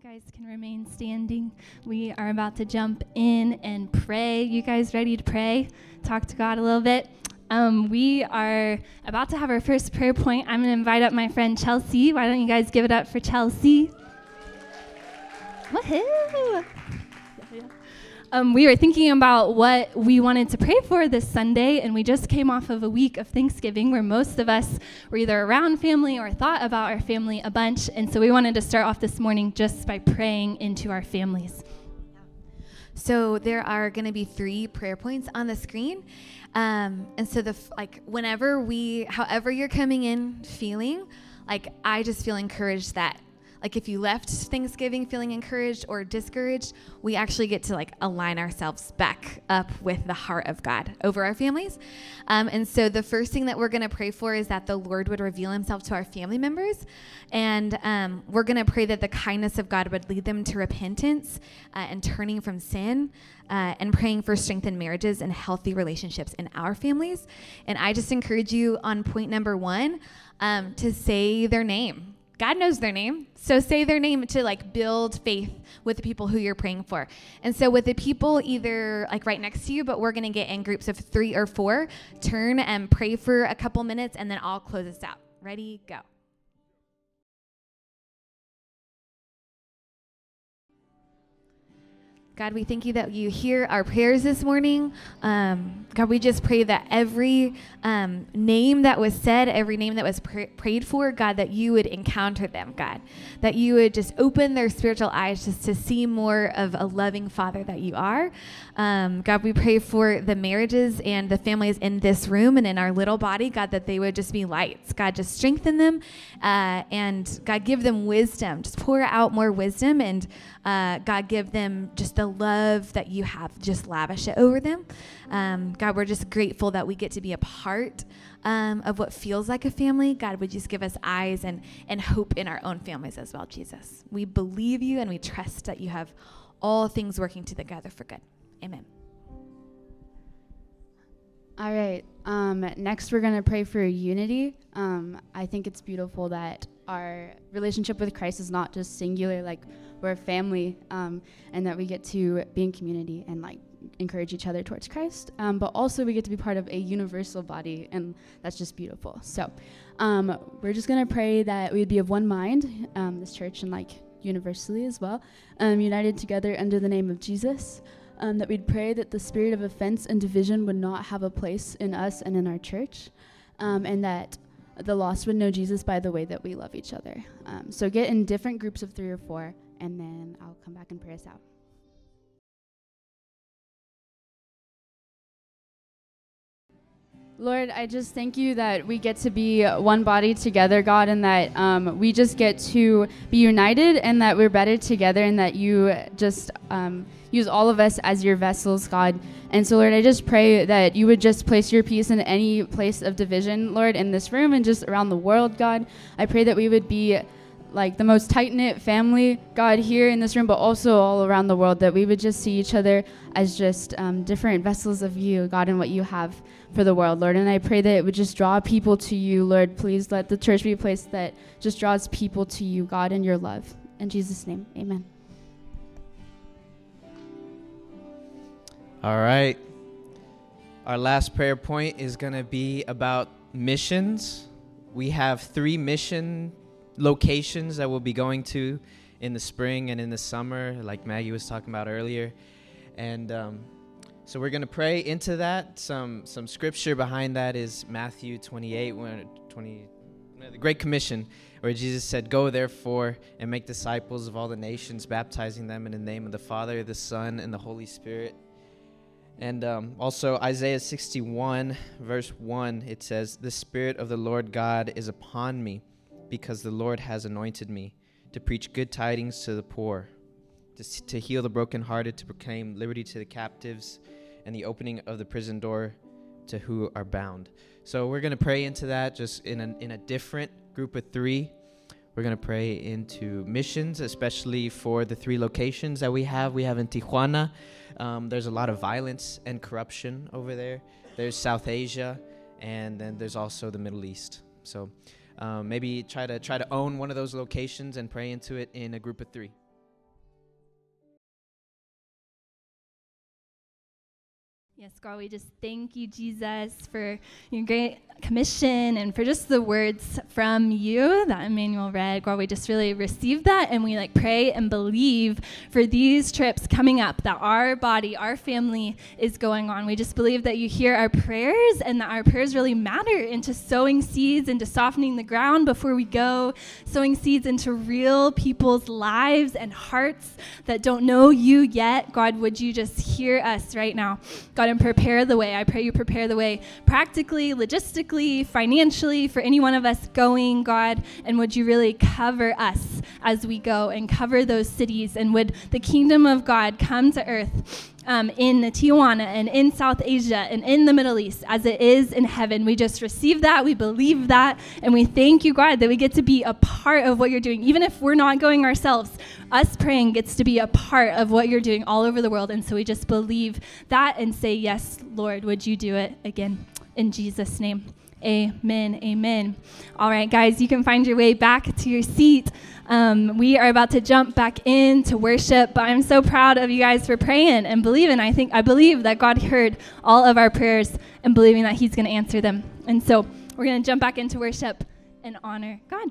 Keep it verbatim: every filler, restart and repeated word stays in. You guys can remain standing. We are about to jump in and pray. You guys ready to pray? Talk to God a little bit. Um, we are about to have our first prayer point. I'm going to invite up my friend Chelsea. Why don't you guys give it up for Chelsea? Woohoo! Um, we were thinking about what we wanted to pray for this Sunday, and we just came off of a week of Thanksgiving where most of us were either around family or thought about our family a bunch, and so we wanted to start off this morning just by praying into our families. So there are going to be three prayer points on the screen, um, and so the f- like whenever we, however you're coming in feeling, like I just feel encouraged that like if you left Thanksgiving feeling encouraged or discouraged, we actually get to like align ourselves back up with the heart of God over our families. Um, and so the first thing that we're going to pray for is that the Lord would reveal himself to our family members. And um, we're going to pray that the kindness of God would lead them to repentance uh, and turning from sin uh, and praying for strengthened marriages and healthy relationships in our families. And I just encourage you on point number one um, to say their name. God knows their name, so say their name to like build faith with the people who you're praying for. And so with the people either like right next to you, but we're going to get in groups of three or four, turn and pray for a couple minutes, and then I'll close us out. Ready, go. God, we thank you that you hear our prayers this morning. Um, God, we just pray that every um, name that was said, every name that was pr- prayed for, God, that you would encounter them, God, that you would just open their spiritual eyes just to see more of a loving Father that you are. Um, God, we pray for the marriages and the families in this room and in our little body, God, that they would just be lights. God, just strengthen them uh, and, God, give them wisdom. Just pour out more wisdom and, uh, God, give them just the love that you have, just lavish it over them. Um, God, we're just grateful that we get to be a part um, of what feels like a family. God, would you just give us eyes and, and hope in our own families as well, Jesus. We believe you and we trust that you have all things working together for good. Amen. All right. Um, next, we're going to pray for unity. Um, I think it's beautiful that our relationship with Christ is not just singular, like we're a family, um, and that we get to be in community and like encourage each other towards Christ. Um, but also we get to be part of a universal body, and that's just beautiful. So um, we're just going to pray that we'd be of one mind, um, this church and like universally as well, um, united together under the name of Jesus, um, that we'd pray that the spirit of offense and division would not have a place in us and in our church, um, and that the lost would know Jesus by the way that we love each other. Um, so get in different groups of three or four, and then I'll come back and pray us out. Lord, I just thank you that we get to be one body together, God, and that um, we just get to be united and that we're better together, and that you just um, use all of us as your vessels, God. And so, Lord, I just pray that you would just place your peace in any place of division, Lord, in this room and just around the world, God. I pray that we would be like the most tight-knit family, God, here in this room, but also all around the world, that we would just see each other as just um, different vessels of you, God, and what you have for the world, Lord. And I pray that it would just draw people to you, Lord. Please let the church be a place that just draws people to you, God, and your love. In Jesus' name, amen. All right. Our last prayer point is going to be about missions. We have three mission locations that we'll be going to in the spring and in the summer, like Maggie was talking about earlier. And um, so we're going to pray into that. Some some scripture behind that is Matthew twenty-eight, twenty, the Great Commission, where Jesus said, "Go therefore and make disciples of all the nations, baptizing them in the name of the Father, the Son, and the Holy Spirit." And um, also Isaiah sixty-one, verse one, it says, "The Spirit of the Lord God is upon me, because the Lord has anointed me to preach good tidings to the poor, to, to heal the brokenhearted, to proclaim liberty to the captives, and the opening of the prison door to who are bound." So we're going to pray into that just in a, in a different group of three. We're going to pray into missions, especially for the three locations that we have. We have in Tijuana. Um, there's a lot of violence and corruption over there. There's South Asia, and then there's also the Middle East. So Um, maybe try to try to own one of those locations and pray into it in a group of three. Yes, God, we just thank you, Jesus, for your great commission and for just the words from you that Emmanuel read. God, we just really receive that, and we like pray and believe for these trips coming up that our body, our family is going on. We just believe that you hear our prayers and that our prayers really matter into sowing seeds, into softening the ground before we go, sowing seeds into real people's lives and hearts that don't know you yet. God, would you just hear us right now? God, and prepare the way. I pray you prepare the way practically, logistically, financially for any one of us going, God, and would you really cover us as we go and cover those cities, and would the kingdom of God come to earth um, in Tijuana and in South Asia and in the Middle East as it is in heaven. We just receive that, we believe that, and we thank you, God, that we get to be a part of what you're doing. Even if we're not going ourselves, us praying gets to be a part of what you're doing all over the world, and so we just believe that and say, yes, Lord, would you do it again? In Jesus' name, amen, amen. All right, guys, you can find your way back to your seat. Um, we are about to jump back into worship, but I'm so proud of you guys for praying and believing. I think I believe that God heard all of our prayers and believing that he's going to answer them. And so we're going to jump back into worship and honor God.